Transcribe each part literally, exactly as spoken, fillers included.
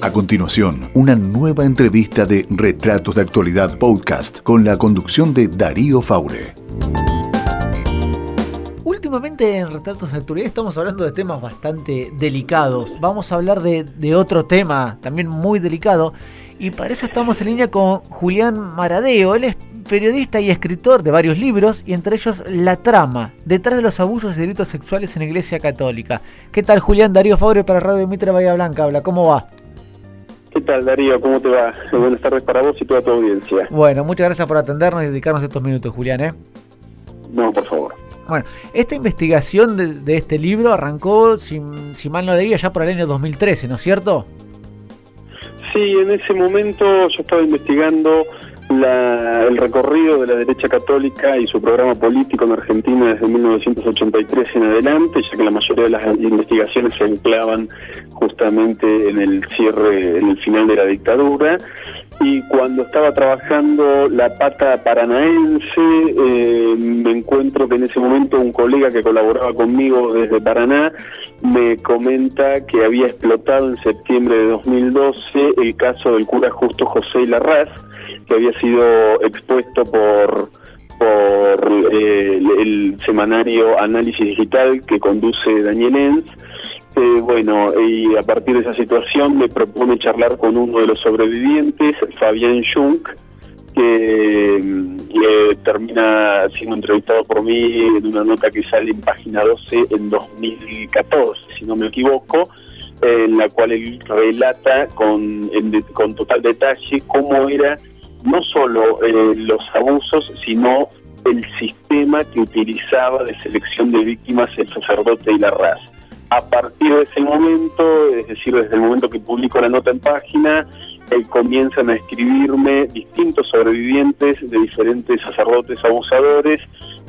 A continuación, una nueva entrevista de Retratos de Actualidad Podcast con la conducción de Darío Faure. Últimamente en Retratos de Actualidad estamos hablando de temas bastante delicados. Vamos a hablar de, de otro tema también muy delicado y para eso estamos en línea con Julián Maradeo. Él es periodista y escritor de varios libros y entre ellos La Trama, detrás de los abusos y delitos sexuales en la Iglesia Católica. ¿Qué tal, Julián? Darío Faure para Radio Mitre Bahía Blanca habla. ¿Cómo va? ¿Qué tal, Darío? ¿Cómo te va? Buenas tardes para vos y toda tu audiencia. Bueno, muchas gracias por atendernos y dedicarnos estos minutos, Julián, ¿eh? No, por favor. Bueno, esta investigación de, de este libro arrancó, si, si mal no leí, ya por el año dos mil trece, ¿no es cierto? Sí, en ese momento yo estaba investigando la, el recorrido de la derecha católica y su programa político en Argentina desde mil novecientos ochenta y tres en adelante, ya que la mayoría de las investigaciones se enclavan justamente en el cierre, en el final de la dictadura. Y cuando estaba trabajando la pata paranaense, eh, me encuentro que en ese momento un colega que colaboraba conmigo desde Paraná me comenta que había explotado en septiembre de dos mil doce el caso del cura Justo José Ilarraz, que había sido expuesto por por eh, el, el semanario Análisis Digital que conduce Daniel Enz. Eh, bueno, y a partir de esa situación me propone charlar con uno de los sobrevivientes, Fabián Jung, que eh, termina siendo entrevistado por mí en una nota que sale en Página doce en dos mil catorce, si no me equivoco, eh, en la cual él relata con, en, con total detalle cómo era no solo eh, los abusos, sino el sistema que utilizaba de selección de víctimas el sacerdote Ilarraz. A partir de ese momento, es decir, desde el momento que publico la nota en Página, eh, comienzan a escribirme distintos sobrevivientes de diferentes sacerdotes abusadores,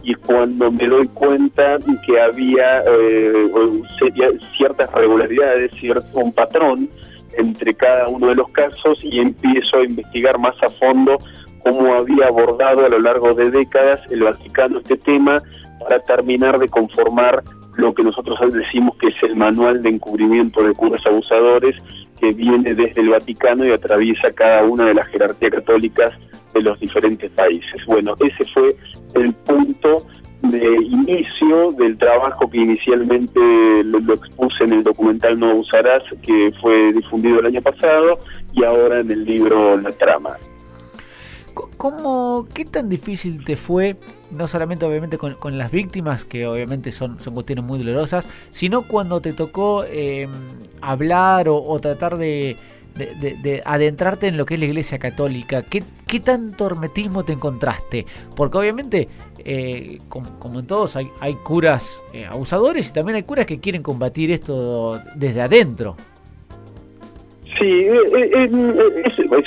y cuando me doy cuenta que había eh, ciertas regularidades, cierto, un patrón entre cada uno de los casos, y empiezo a investigar más a fondo cómo había abordado a lo largo de décadas el Vaticano este tema para terminar de conformar lo que nosotros decimos que es el manual de encubrimiento de curas abusadores, que viene desde el Vaticano y atraviesa cada una de las jerarquías católicas de los diferentes países. Bueno, ese fue el punto de inicio del trabajo que inicialmente lo, lo expuse en el documental No Usarás, que fue difundido el año pasado, y ahora en el libro La Trama. ¿Cómo, qué tan difícil te fue, no solamente obviamente con, con las víctimas, que obviamente son, son cuestiones muy dolorosas, sino cuando te tocó eh, hablar o, o tratar de, de, de, de adentrarte en lo que es la Iglesia Católica? ¿Qué, qué tanto hermetismo te encontraste? Porque obviamente, eh, como, como en todos, hay, hay curas eh, abusadores y también hay curas que quieren combatir esto desde adentro. Sí, es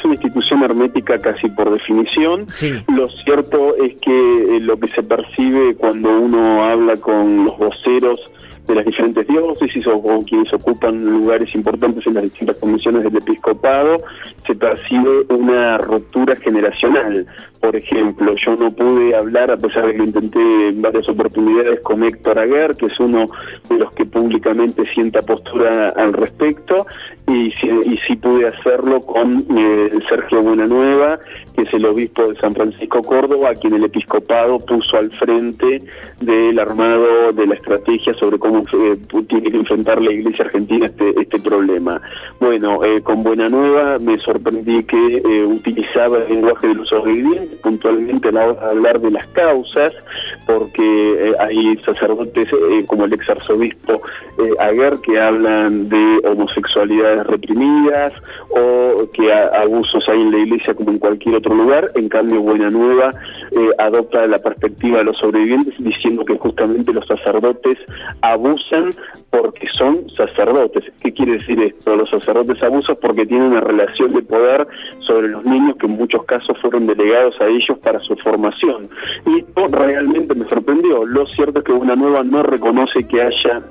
una institución hermética casi por definición. Sí. Lo cierto es que lo que se percibe cuando uno habla con los voceros de las diferentes diócesis o con quienes ocupan lugares importantes en las distintas comisiones del episcopado, se percibe una ruptura generacional. Por ejemplo, yo no pude hablar, a pesar de que lo intenté en varias oportunidades, con Héctor Aguer, que es uno de los que públicamente sienta postura al respecto, y sí, y sí pude hacerlo con eh, Sergio Buenanueva, que es el obispo de San Francisco Córdoba, a quien el episcopado puso al frente del armado de la estrategia sobre cómo tiene que enfrentar la Iglesia Argentina este, este problema. Bueno, eh, con Buenanueva me sorprendí que eh, utilizaba el lenguaje de los sobrevivientes, puntualmente a la hora de hablar de las causas, porque eh, hay sacerdotes eh, como el ex arzobispo eh, Aguer, que hablan de homosexualidades reprimidas o que a, abusos hay en la Iglesia como en cualquier otro lugar. En cambio, Buenanueva eh, adopta la perspectiva de los sobrevivientes, diciendo que justamente los sacerdotes abusan porque son sacerdotes. ¿Qué quiere decir esto? Los sacerdotes abusan porque tienen una relación de poder sobre los niños que en muchos casos fueron delegados a ellos para su formación. Y esto realmente me sorprendió. Lo cierto es que Buenanueva no reconoce que haya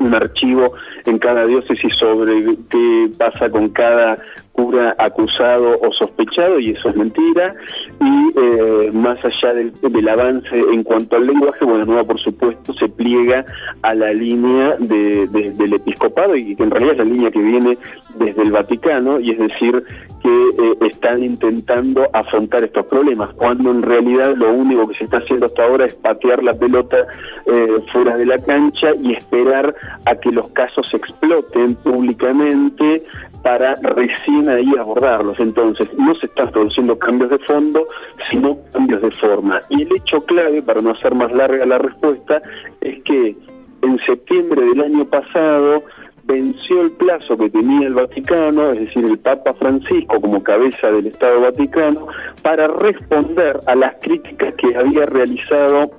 un archivo en cada diócesis sobre qué pasa con cada figura acusado o sospechado, y eso es mentira. Y eh, más allá del, del avance en cuanto al lenguaje, Buenanueva, por supuesto, se pliega a la línea de, de, del episcopado, y que en realidad es la línea que viene desde el Vaticano, y es decir, que eh, están intentando afrontar estos problemas, cuando en realidad lo único que se está haciendo hasta ahora es patear la pelota eh, fuera de la cancha y esperar a que los casos se exploten públicamente para recién ahí abordarlos. Entonces, no se están produciendo cambios de fondo, sino cambios de forma. Y el hecho clave, para no hacer más larga la respuesta, es que en septiembre del año pasado venció el plazo que tenía el Vaticano, es decir, el Papa Francisco como cabeza del Estado Vaticano, para responder a las críticas que había realizado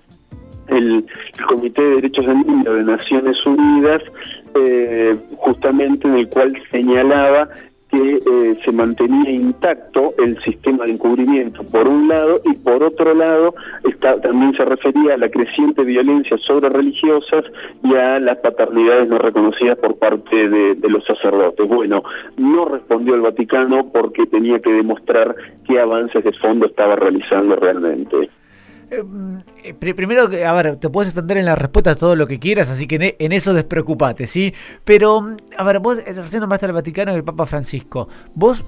el, el Comité de Derechos del Niño de Naciones Unidas, eh, justamente en el cual señalaba que eh, se mantenía intacto el sistema de encubrimiento, por un lado, y por otro lado está, también se refería a la creciente violencia sobre religiosas y a las paternidades no reconocidas por parte de, de los sacerdotes. Bueno, no respondió el Vaticano porque tenía que demostrar qué avances de fondo estaba realizando realmente. Eh, primero, a ver, te puedes extender en la respuesta a todo lo que quieras, así que en eso despreocupate, ¿sí? Pero, a ver, vos recién nombraste al Vaticano y al Papa Francisco. ¿Vos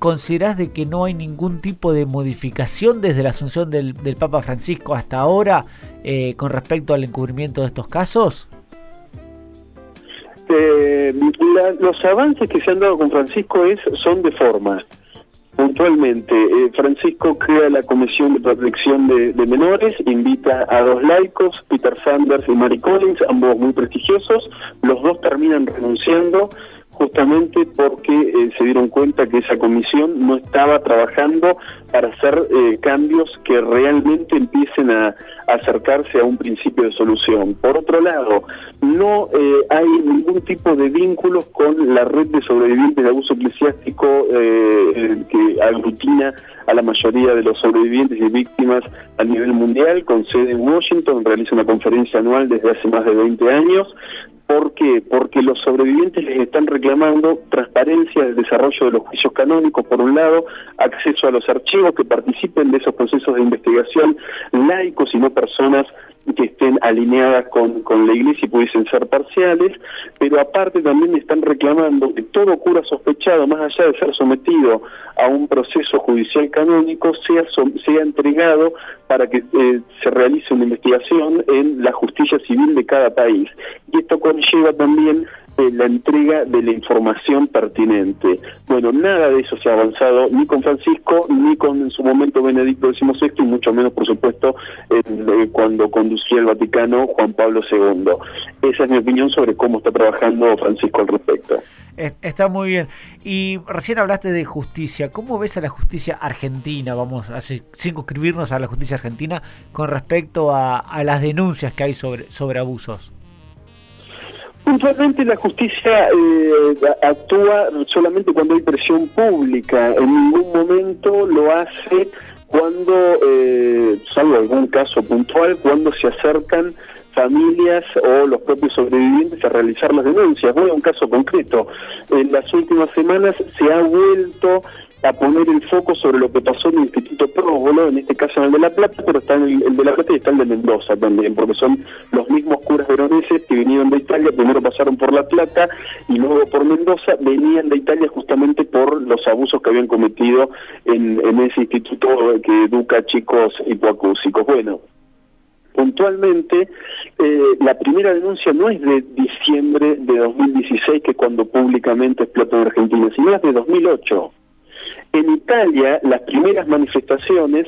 considerás de que no hay ningún tipo de modificación desde la asunción del, del Papa Francisco hasta ahora eh, con respecto al encubrimiento de estos casos? Eh, la, los avances que se han dado con Francisco es son de forma. Puntualmente, eh, Francisco crea la Comisión de Protección de, de Menores, invita a dos laicos, Peter Sanders y Mary Collins, ambos muy prestigiosos. Los dos terminan renunciando justamente porque eh, se dieron cuenta que esa comisión no estaba trabajando para hacer eh, cambios que realmente empiecen a, a acercarse a un principio de solución. Por otro lado, no eh, hay ningún tipo de vínculos con la red de sobrevivientes de abuso eclesiástico eh, que aglutina a la mayoría de los sobrevivientes y víctimas a nivel mundial, con sede en Washington, realiza una conferencia anual desde hace más de veinte años. ¿Por qué? Porque los sobrevivientes les están reclamando transparencia del desarrollo de los juicios canónicos, por un lado, acceso a los archivos, que participen de esos procesos de investigación laicos y no personas que estén alineadas con, con la Iglesia y pudiesen ser parciales, pero aparte también están reclamando que todo cura sospechado, más allá de ser sometido a un proceso judicial canónico, sea, sea entregado para que eh, se realice una investigación en la justicia civil de cada país. Y esto conlleva también eh, la entrega de la información pertinente. Bueno, nada de eso se ha avanzado ni con Francisco, ni con en su momento Benedicto dieciséis, y mucho menos, por supuesto, eh, cuando conducía el Vaticano Juan Pablo segundo. Esa es mi opinión sobre cómo está trabajando Francisco al respecto. Está muy bien. Y recién hablaste de justicia. ¿Cómo ves a la justicia argentina? Vamos a circunscribirnos a la justicia argentina con respecto a, a las denuncias que hay sobre, sobre abusos. Puntualmente la justicia eh, actúa solamente cuando hay presión pública, en ningún momento lo hace cuando, eh, salvo algún caso puntual, cuando se acercan familias o los propios sobrevivientes a realizar las denuncias. Voy a un caso concreto. En las últimas semanas se ha vuelto a poner el foco sobre lo que pasó en el Instituto Próvolo, en este caso en el de La Plata, pero está en el, el de La Plata y está el de Mendoza también, porque son los mismos curas veroneses que vinieron de Italia, primero pasaron por La Plata y luego por Mendoza, venían de Italia justamente por los abusos que habían cometido en, en ese instituto que educa chicos hipoacúsicos. Bueno, puntualmente, eh, la primera denuncia no es de diciembre de dos mil dieciséis, que cuando públicamente explotó en Argentina, sino es de dos mil ocho. En Italia, las primeras manifestaciones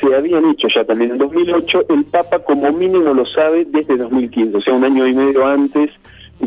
se habían hecho ya también en dos mil ocho, el Papa como mínimo lo sabe desde dos mil quince, o sea, un año y medio antes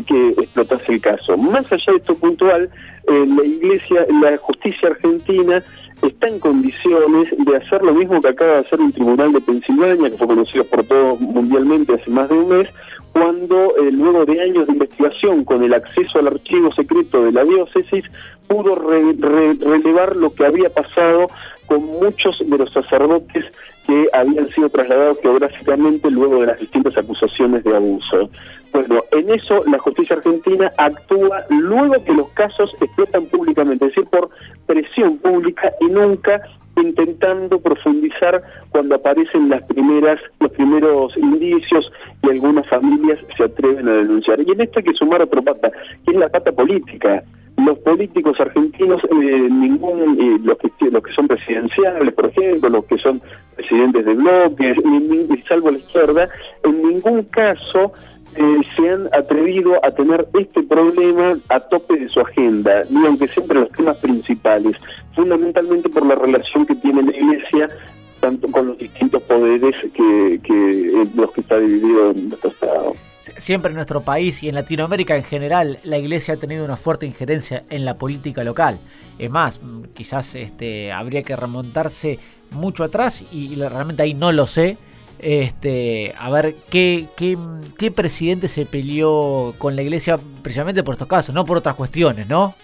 que explotase el caso. Más allá de esto puntual, eh, la Iglesia, la justicia argentina está en condiciones de hacer lo mismo que acaba de hacer un tribunal de Pensilvania, que fue conocido por todos mundialmente hace más de un mes, cuando eh, luego de años de investigación con el acceso al archivo secreto de la diócesis, pudo re, re, relevar lo que había pasado con muchos de los sacerdotes que habían sido trasladados geográficamente luego de las distintas acusaciones de abuso. Bueno, en eso la justicia argentina actúa luego que los casos explotan públicamente, es decir, por presión pública y nunca intentando profundizar cuando aparecen las primeras, los primeros indicios y algunas familias se atreven a denunciar. Y en esto hay que sumar otra pata, que es la pata política. Los políticos argentinos, eh, ningún eh, los, que, los que son presidenciales, por ejemplo, los que son presidentes de bloques, y, y salvo la izquierda, en ningún caso eh, se han atrevido a tener este problema a tope de su agenda, ni aunque siempre los temas principales, fundamentalmente por la relación que tiene la Iglesia tanto con los distintos poderes que, que los que está dividido en nuestro Estado. Siempre en nuestro país y en Latinoamérica en general, la Iglesia ha tenido una fuerte injerencia en la política local. Es más, quizás este, habría que remontarse mucho atrás, y, y realmente ahí no lo sé, este, a ver qué, qué, qué presidente se peleó con la Iglesia precisamente por estos casos, no por otras cuestiones, ¿no?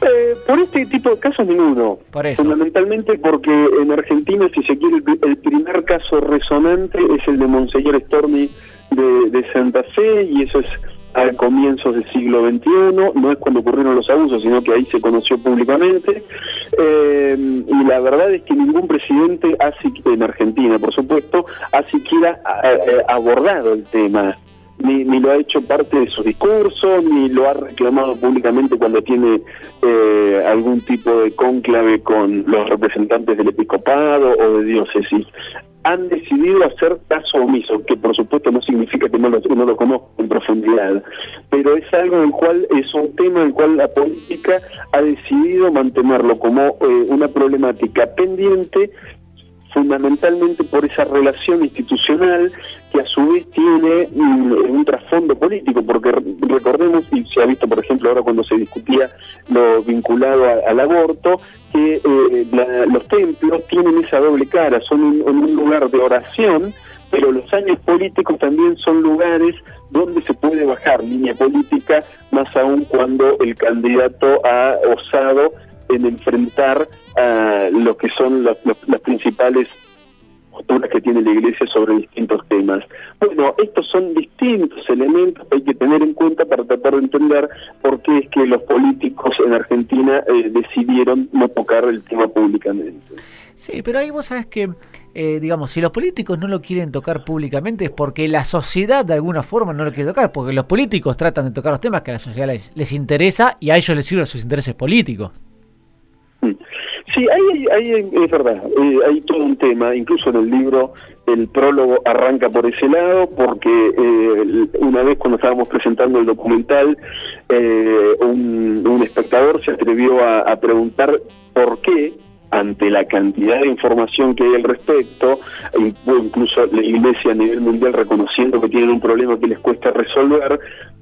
Eh, por este tipo de casos ninguno, por eso. Fundamentalmente porque en Argentina, si se quiere, el primer caso resonante es el de Monseñor Storni de, de Santa Fe, y eso es a comienzos del siglo veintiuno, no es cuando ocurrieron los abusos, sino que ahí se conoció públicamente, eh, y la verdad es que ningún presidente ha, en Argentina, por supuesto, ha siquiera abordado el tema. Ni, ni lo ha hecho parte de su discurso, ni lo ha reclamado públicamente cuando tiene eh, algún tipo de cónclave con los representantes del episcopado o de diócesis. Han decidido hacer caso omiso, que por supuesto no significa que no lo, no lo conozco en profundidad, pero es algo en el cual, es un tema en el cual la política ha decidido mantenerlo como eh, una problemática pendiente, fundamentalmente por esa relación institucional que a su vez tiene un, un trasfondo político, porque recordemos, y se ha visto por ejemplo ahora cuando se discutía lo vinculado a, al aborto, que eh, la, los templos tienen esa doble cara, son un, un lugar de oración, pero los años políticos también son lugares donde se puede bajar línea política, más aún cuando el candidato ha osado en enfrentar a uh, lo que son las, las, las principales posturas que tiene la Iglesia sobre distintos temas. Bueno, estos son distintos elementos que hay que tener en cuenta para tratar de entender por qué es que los políticos en Argentina eh, decidieron no tocar el tema públicamente. Sí, pero ahí vos sabés que, eh, digamos, si los políticos no lo quieren tocar públicamente es porque la sociedad de alguna forma no lo quiere tocar, porque los políticos tratan de tocar los temas que a la sociedad les, les interesa y a ellos les sirven sus intereses políticos. Sí, ahí, ahí es verdad, eh, hay todo un tema, incluso en el libro el prólogo arranca por ese lado, porque eh, una vez cuando estábamos presentando el documental, eh, un, un espectador se atrevió a, a preguntar por qué, ante la cantidad de información que hay al respecto, incluso la Iglesia a nivel mundial reconociendo que tienen un problema que les cuesta resolver,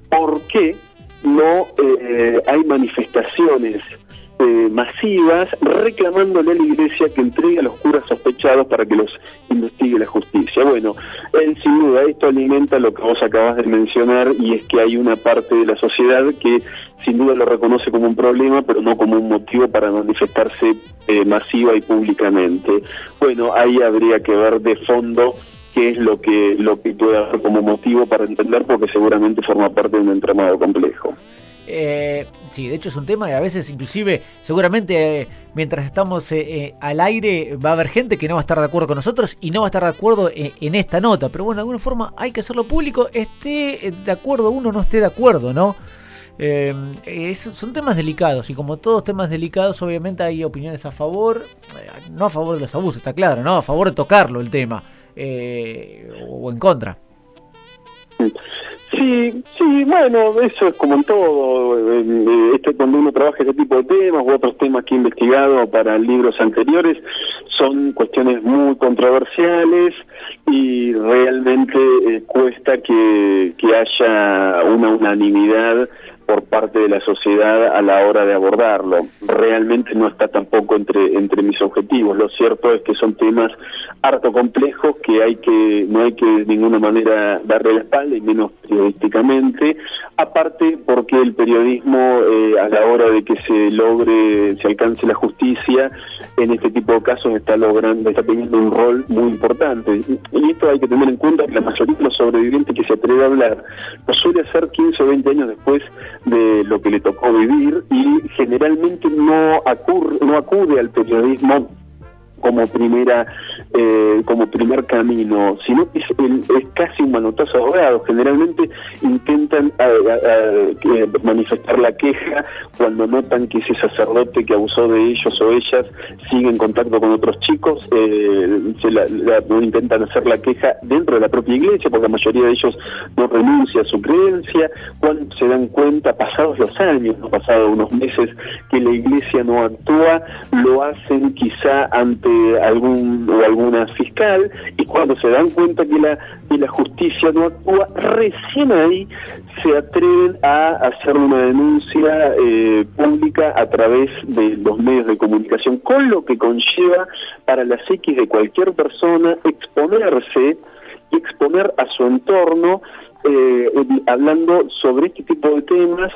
¿por qué no eh, hay manifestaciones Eh, masivas reclamándole a la Iglesia que entregue a los curas sospechados para que los investigue la justicia? Bueno, él, sin duda, esto alimenta lo que vos acabas de mencionar, y es que hay una parte de la sociedad que sin duda lo reconoce como un problema, pero no como un motivo para manifestarse eh, masiva y públicamente. Bueno, ahí habría que ver de fondo qué es lo que, lo que puede haber como motivo para entender, porque seguramente forma parte de un entramado complejo. Eh, sí, de hecho es un tema que a veces inclusive seguramente eh, mientras estamos eh, eh, al aire va a haber gente que no va a estar de acuerdo con nosotros y no va a estar de acuerdo eh, en esta nota, pero bueno, de alguna forma hay que hacerlo público, esté de acuerdo uno o no esté de acuerdo, ¿no? Eh, es, son temas delicados, y como todos temas delicados obviamente hay opiniones a favor, eh, no a favor de los abusos, está claro, ¿no? A favor de tocarlo el tema, eh, o en contra. Sí, sí, bueno, eso es como en todo. Este, cuando uno trabaja este tipo de temas u otros temas que he investigado para libros anteriores, son cuestiones muy controversiales y realmente eh, cuesta que, que haya una unanimidad por parte de la sociedad a la hora de abordarlo. Realmente no está tampoco entre, entre mis objetivos. Lo cierto es que son temas harto complejos que hay que no hay que de ninguna manera darle la espalda, y menos periodísticamente, aparte porque el periodismo eh, a la hora de que se logre, se alcance la justicia, en este tipo de casos está logrando, está teniendo un rol muy importante. Y esto hay que tener en cuenta, que la mayoría de los sobrevivientes que se atreve a hablar lo suele hacer quince o veinte años después de lo que le tocó vivir, y generalmente no, acurre, no acude al periodismo como primera eh, como primer camino, sino que es, es casi un manotazo ahogado. Generalmente intentan a, a, a manifestar la queja cuando notan que ese sacerdote que abusó de ellos o ellas sigue en contacto con otros chicos, eh, se la, la, intentan hacer la queja dentro de la propia iglesia, porque la mayoría de ellos no renuncia a su creencia. Cuando se dan cuenta, pasados los años, no pasados unos meses, que la iglesia no actúa, lo hacen quizá ante algún o alguna fiscal, y cuando se dan cuenta que la que la justicia no actúa, recién ahí se atreven a hacer una denuncia eh, pública a través de los medios de comunicación, con lo que conlleva para la psiquis de cualquier persona exponerse y exponer a su entorno. Eh, eh, hablando sobre este tipo de temas,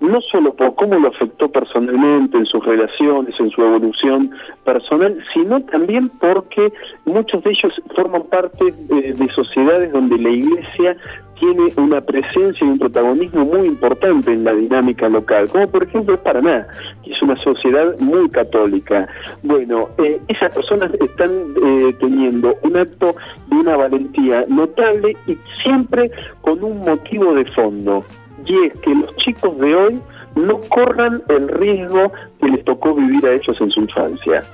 no solo por cómo lo afectó personalmente en sus relaciones, en su evolución personal, sino también porque muchos de ellos forman parte eh, de sociedades donde la iglesia tiene una presencia y un protagonismo muy importante en la dinámica local, como por ejemplo es Paraná, que es una sociedad muy católica. Bueno, eh, esas personas están eh, teniendo un acto de una valentía notable, y siempre con un motivo de fondo, y es que los chicos de hoy no corran el riesgo que les tocó vivir a ellos en su infancia.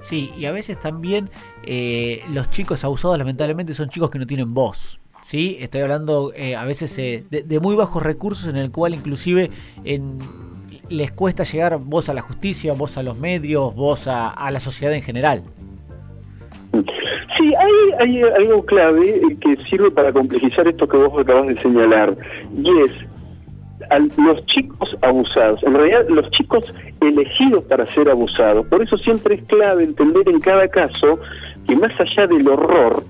Sí, y a veces también eh, los chicos abusados lamentablemente son chicos que no tienen voz. Sí, estoy hablando eh, a veces eh, de, de muy bajos recursos, en el cual inclusive en, les cuesta llegar voz a la justicia, voz a los medios, voz a, a la sociedad en general. Sí, hay, hay algo clave que sirve para complejizar esto que vos acabas de señalar, y es a los chicos abusados, en realidad los chicos elegidos para ser abusados. Por eso siempre es clave entender en cada caso que más allá del horror,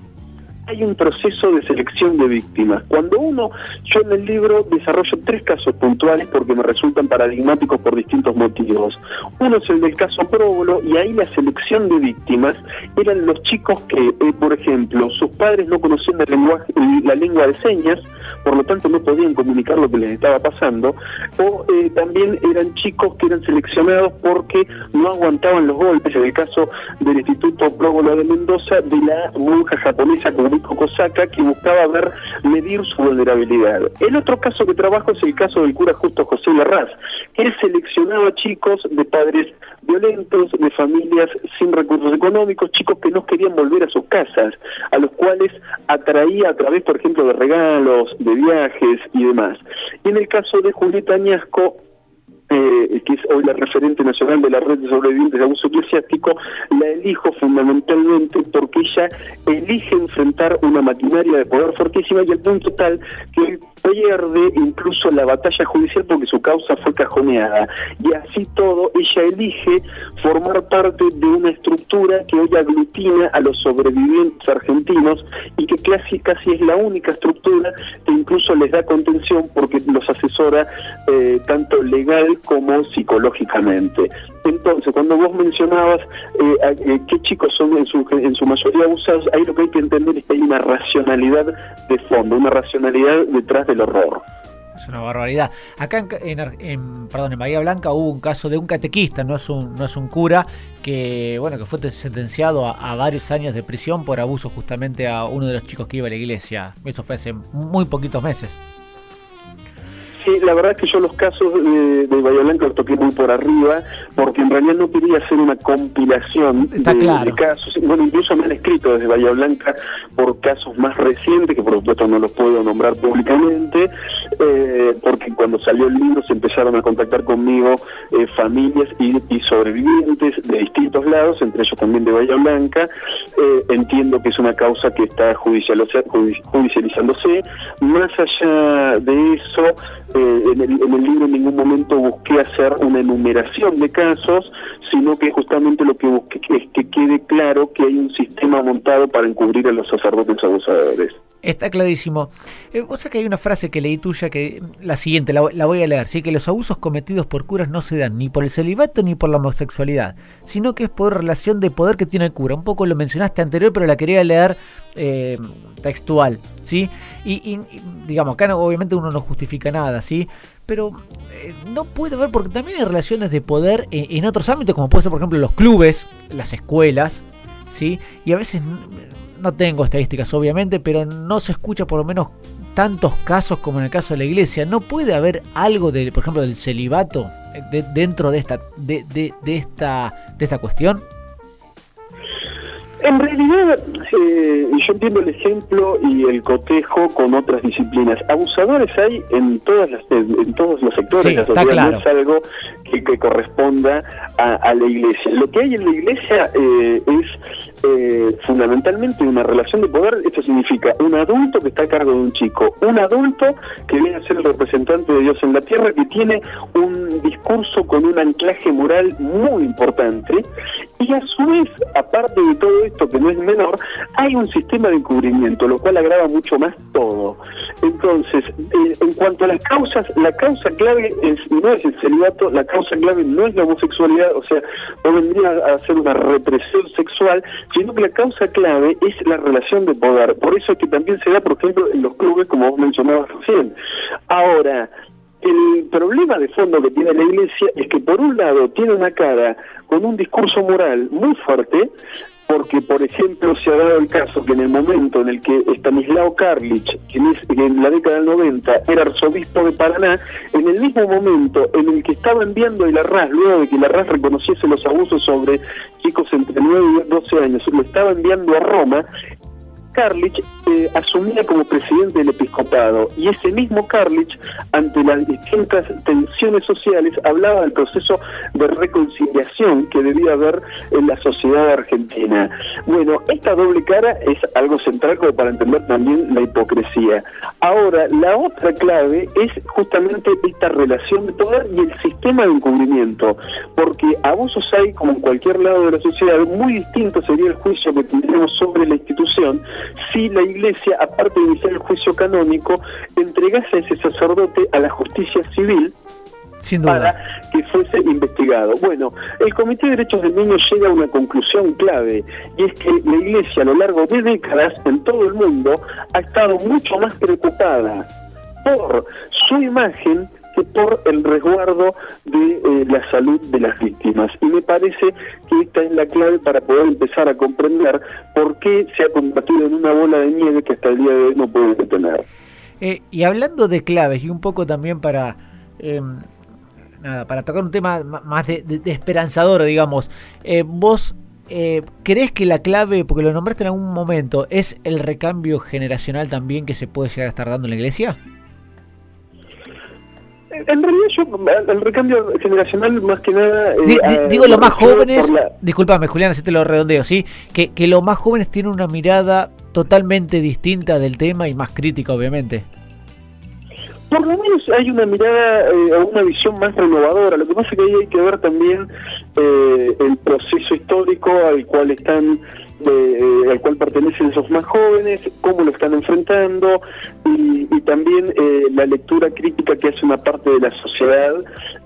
hay un proceso de selección de víctimas. Cuando uno, yo en el libro desarrollo tres casos puntuales porque me resultan paradigmáticos por distintos motivos. Uno es el del caso Próvolo, y ahí la selección de víctimas eran los chicos que, eh, por ejemplo, sus padres no conocían el lenguaje, la lengua de señas, por lo tanto no podían comunicar lo que les estaba pasando, o eh, también eran chicos que eran seleccionados porque no aguantaban los golpes, en el caso del Instituto Próvolo de Mendoza, de la monja japonesa con Cosaca, que buscaba ver medir su vulnerabilidad. El otro caso que trabajo es el caso del cura Justo José Ilarraz. Él seleccionaba chicos de padres violentos, de familias sin recursos económicos, chicos que no querían volver a sus casas, a los cuales atraía a través, por ejemplo, de regalos, de viajes y demás. Y en el caso de Julieta Añasco, Eh, que es hoy la referente nacional de la red de sobrevivientes de abuso eclesiástico, la elijo fundamentalmente porque ella elige enfrentar una maquinaria de poder fortísima, y al punto tal que pierde incluso la batalla judicial porque su causa fue cajoneada. Y así todo, ella elige formar parte de una estructura que hoy aglutina a los sobrevivientes argentinos, y que casi, casi es la única estructura que incluso les da contención porque los asesora eh, tanto legal como psicológicamente. Entonces, cuando vos mencionabas eh, eh, qué chicos son en su, en su mayoría abusados, ahí lo que hay que entender es que hay una racionalidad de fondo, una racionalidad detrás del horror. Es una barbaridad. Acá en, en, en, perdón, en Bahía Blanca hubo un caso de un catequista, no es un, no es un cura, que bueno, que fue sentenciado a, a varios años de prisión por abuso justamente a uno de los chicos que iba a la iglesia. Eso fue hace muy poquitos meses. Sí, la verdad es que yo los casos de, de Bahía Blanca los toqué muy por arriba, porque en realidad no quería hacer una compilación de, claro. de casos. Bueno, incluso me han escrito desde Bahía Blanca por casos más recientes, que por supuesto no los puedo nombrar públicamente, eh, porque cuando salió el libro se empezaron a contactar conmigo eh, familias y, y sobrevivientes de distintos lados, entre ellos también de Bahía Blanca. Eh, entiendo que es una causa que está judicializ- judicializándose. Más allá de eso, eh, en, el, en el libro en ningún momento busqué hacer una enumeración de casos, sino que justamente lo que busqué es que quede claro que hay un sistema montado para encubrir a los sacerdotes abusadores. Está clarísimo. Eh, vos sabés que hay una frase que leí tuya, que la siguiente, la, la voy a leer, ¿sí? Que los abusos cometidos por curas no se dan ni por el celibato ni por la homosexualidad, sino que es por relación de poder que tiene el cura. Un poco lo mencionaste anterior, pero la quería leer eh, textual, ¿sí? Y, y, y digamos, acá no, obviamente uno no justifica nada, ¿sí? Pero eh, no puede haber, porque también hay relaciones de poder en, en otros ámbitos, como puede ser, por ejemplo, los clubes, las escuelas, ¿sí? Y a veces... no tengo estadísticas, obviamente, pero no se escucha por lo menos tantos casos como en el caso de la iglesia. ¿No puede haber algo, de, por ejemplo, del celibato de, dentro de esta de, de, de esta de esta cuestión? En realidad, eh, yo entiendo el ejemplo y el cotejo con otras disciplinas. Abusadores hay en todas las en, en todos los sectores. Sí, está claro. No es algo que, que corresponda a, a la iglesia. Lo que hay en la iglesia eh, es eh, fundamentalmente una relación de poder. Esto significa un adulto que está a cargo de un chico, un adulto que viene a ser el representante de Dios en la tierra, que tiene un discurso con un anclaje moral muy importante, y a su vez, aparte de todo esto, que no es menor, hay un sistema de encubrimiento, lo cual agrava mucho más todo. Entonces, eh, en cuanto a las causas, la causa clave es, no es el celibato, la causa clave no es la homosexualidad, o sea, no vendría a ser una represión sexual, sino que la causa clave es la relación de poder. Por eso es que también se da, por ejemplo, en los clubes, como vos mencionabas recién. Ahora, el problema de fondo que tiene la iglesia es que, por un lado, tiene una cara con un discurso moral muy fuerte, porque, por ejemplo, se ha dado el caso que en el momento en el que Estanislao Karlic, quien es, en la década del noventa era arzobispo de Paraná, en el mismo momento en el que estaba enviando a Ilarraz, luego de que Ilarraz reconociese los abusos sobre chicos entre nueve y doce años, lo estaba enviando a Roma, Karlic eh, asumía como presidente del episcopado, y ese mismo Karlic, ante las distintas tensiones sociales, hablaba del proceso de reconciliación que debía haber en la sociedad argentina. Bueno, esta doble cara es algo central como para entender también la hipocresía. Ahora, la otra clave es justamente esta relación de poder y el sistema de encubrimiento, porque abusos hay como en cualquier lado de la sociedad. Muy distinto sería el juicio que tendríamos sobre la institución si la iglesia, aparte de iniciar el juicio canónico, entregase a ese sacerdote a la justicia civil para que fuese investigado. Bueno, el Comité de Derechos del Niño llega a una conclusión clave, y es que la iglesia, a lo largo de décadas en todo el mundo, ha estado mucho más preocupada por su imagen que por el resguardo de eh, la salud de las víctimas. Y me parece que esta es la clave para poder empezar a comprender por qué se ha convertido en una bola de nieve que hasta el día de hoy no puede detener. Eh, y hablando de claves, y un poco también para eh, nada, para tocar un tema más de, de, de esperanzador, digamos, eh, vos eh, ¿crees que la clave, porque lo nombraste en algún momento, es el recambio generacional también que se puede llegar a estar dando en la iglesia? En realidad, yo, el recambio generacional, más que nada... Eh, D- eh, digo, los más jóvenes... La... Disculpame, Julián, así te lo redondeo, ¿sí? Que, que los más jóvenes tienen una mirada totalmente distinta del tema y más crítica, obviamente. Por lo menos hay una mirada eh, una visión más renovadora. Lo que pasa es que ahí hay que ver también eh, el proceso histórico al cual están... De, eh, al cual pertenecen esos más jóvenes, cómo lo están enfrentando, y, y también eh, la lectura crítica que hace una parte de la sociedad,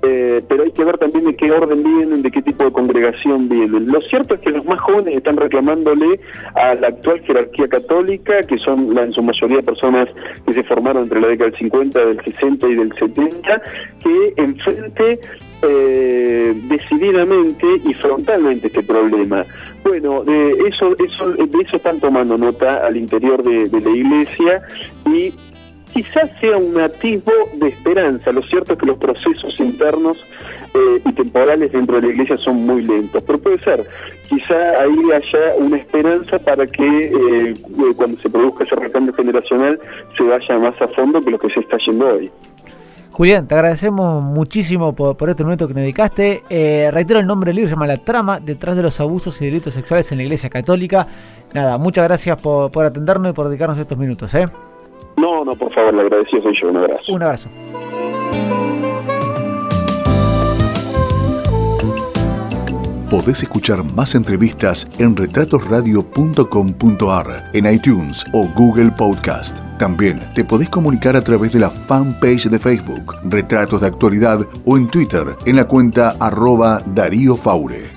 eh, pero hay que ver también de qué orden vienen, de qué tipo de congregación vienen. Lo cierto es que los más jóvenes están reclamándole a la actual jerarquía católica, que son la, en su mayoría personas que se formaron entre la década del cincuenta, del sesenta y del setenta, que enfrente eh, decididamente y frontalmente este problema. Bueno, de eso, eso, de eso están tomando nota al interior de, de la iglesia, y quizás sea un atisbo de esperanza. Lo cierto es que los procesos internos eh, y temporales dentro de la iglesia son muy lentos, pero puede ser, quizá ahí haya una esperanza para que eh, cuando se produzca ese recambio generacional se vaya más a fondo que lo que se está yendo hoy. Julián, te agradecemos muchísimo por, por este momento que nos dedicaste. Eh, reitero, el nombre del libro se llama La Trama, detrás de los abusos y delitos sexuales en la Iglesia Católica. Nada, muchas gracias por, por atendernos y por dedicarnos estos minutos, ¿eh? No, no, por favor, le agradecido soy yo. Un abrazo. Un abrazo. Podés escuchar más entrevistas en retratos radio punto com punto ar, en iTunes o Google Podcast. También te podés comunicar a través de la fanpage de Facebook, Retratos de Actualidad, o en Twitter en la cuenta arroba Darío Faure.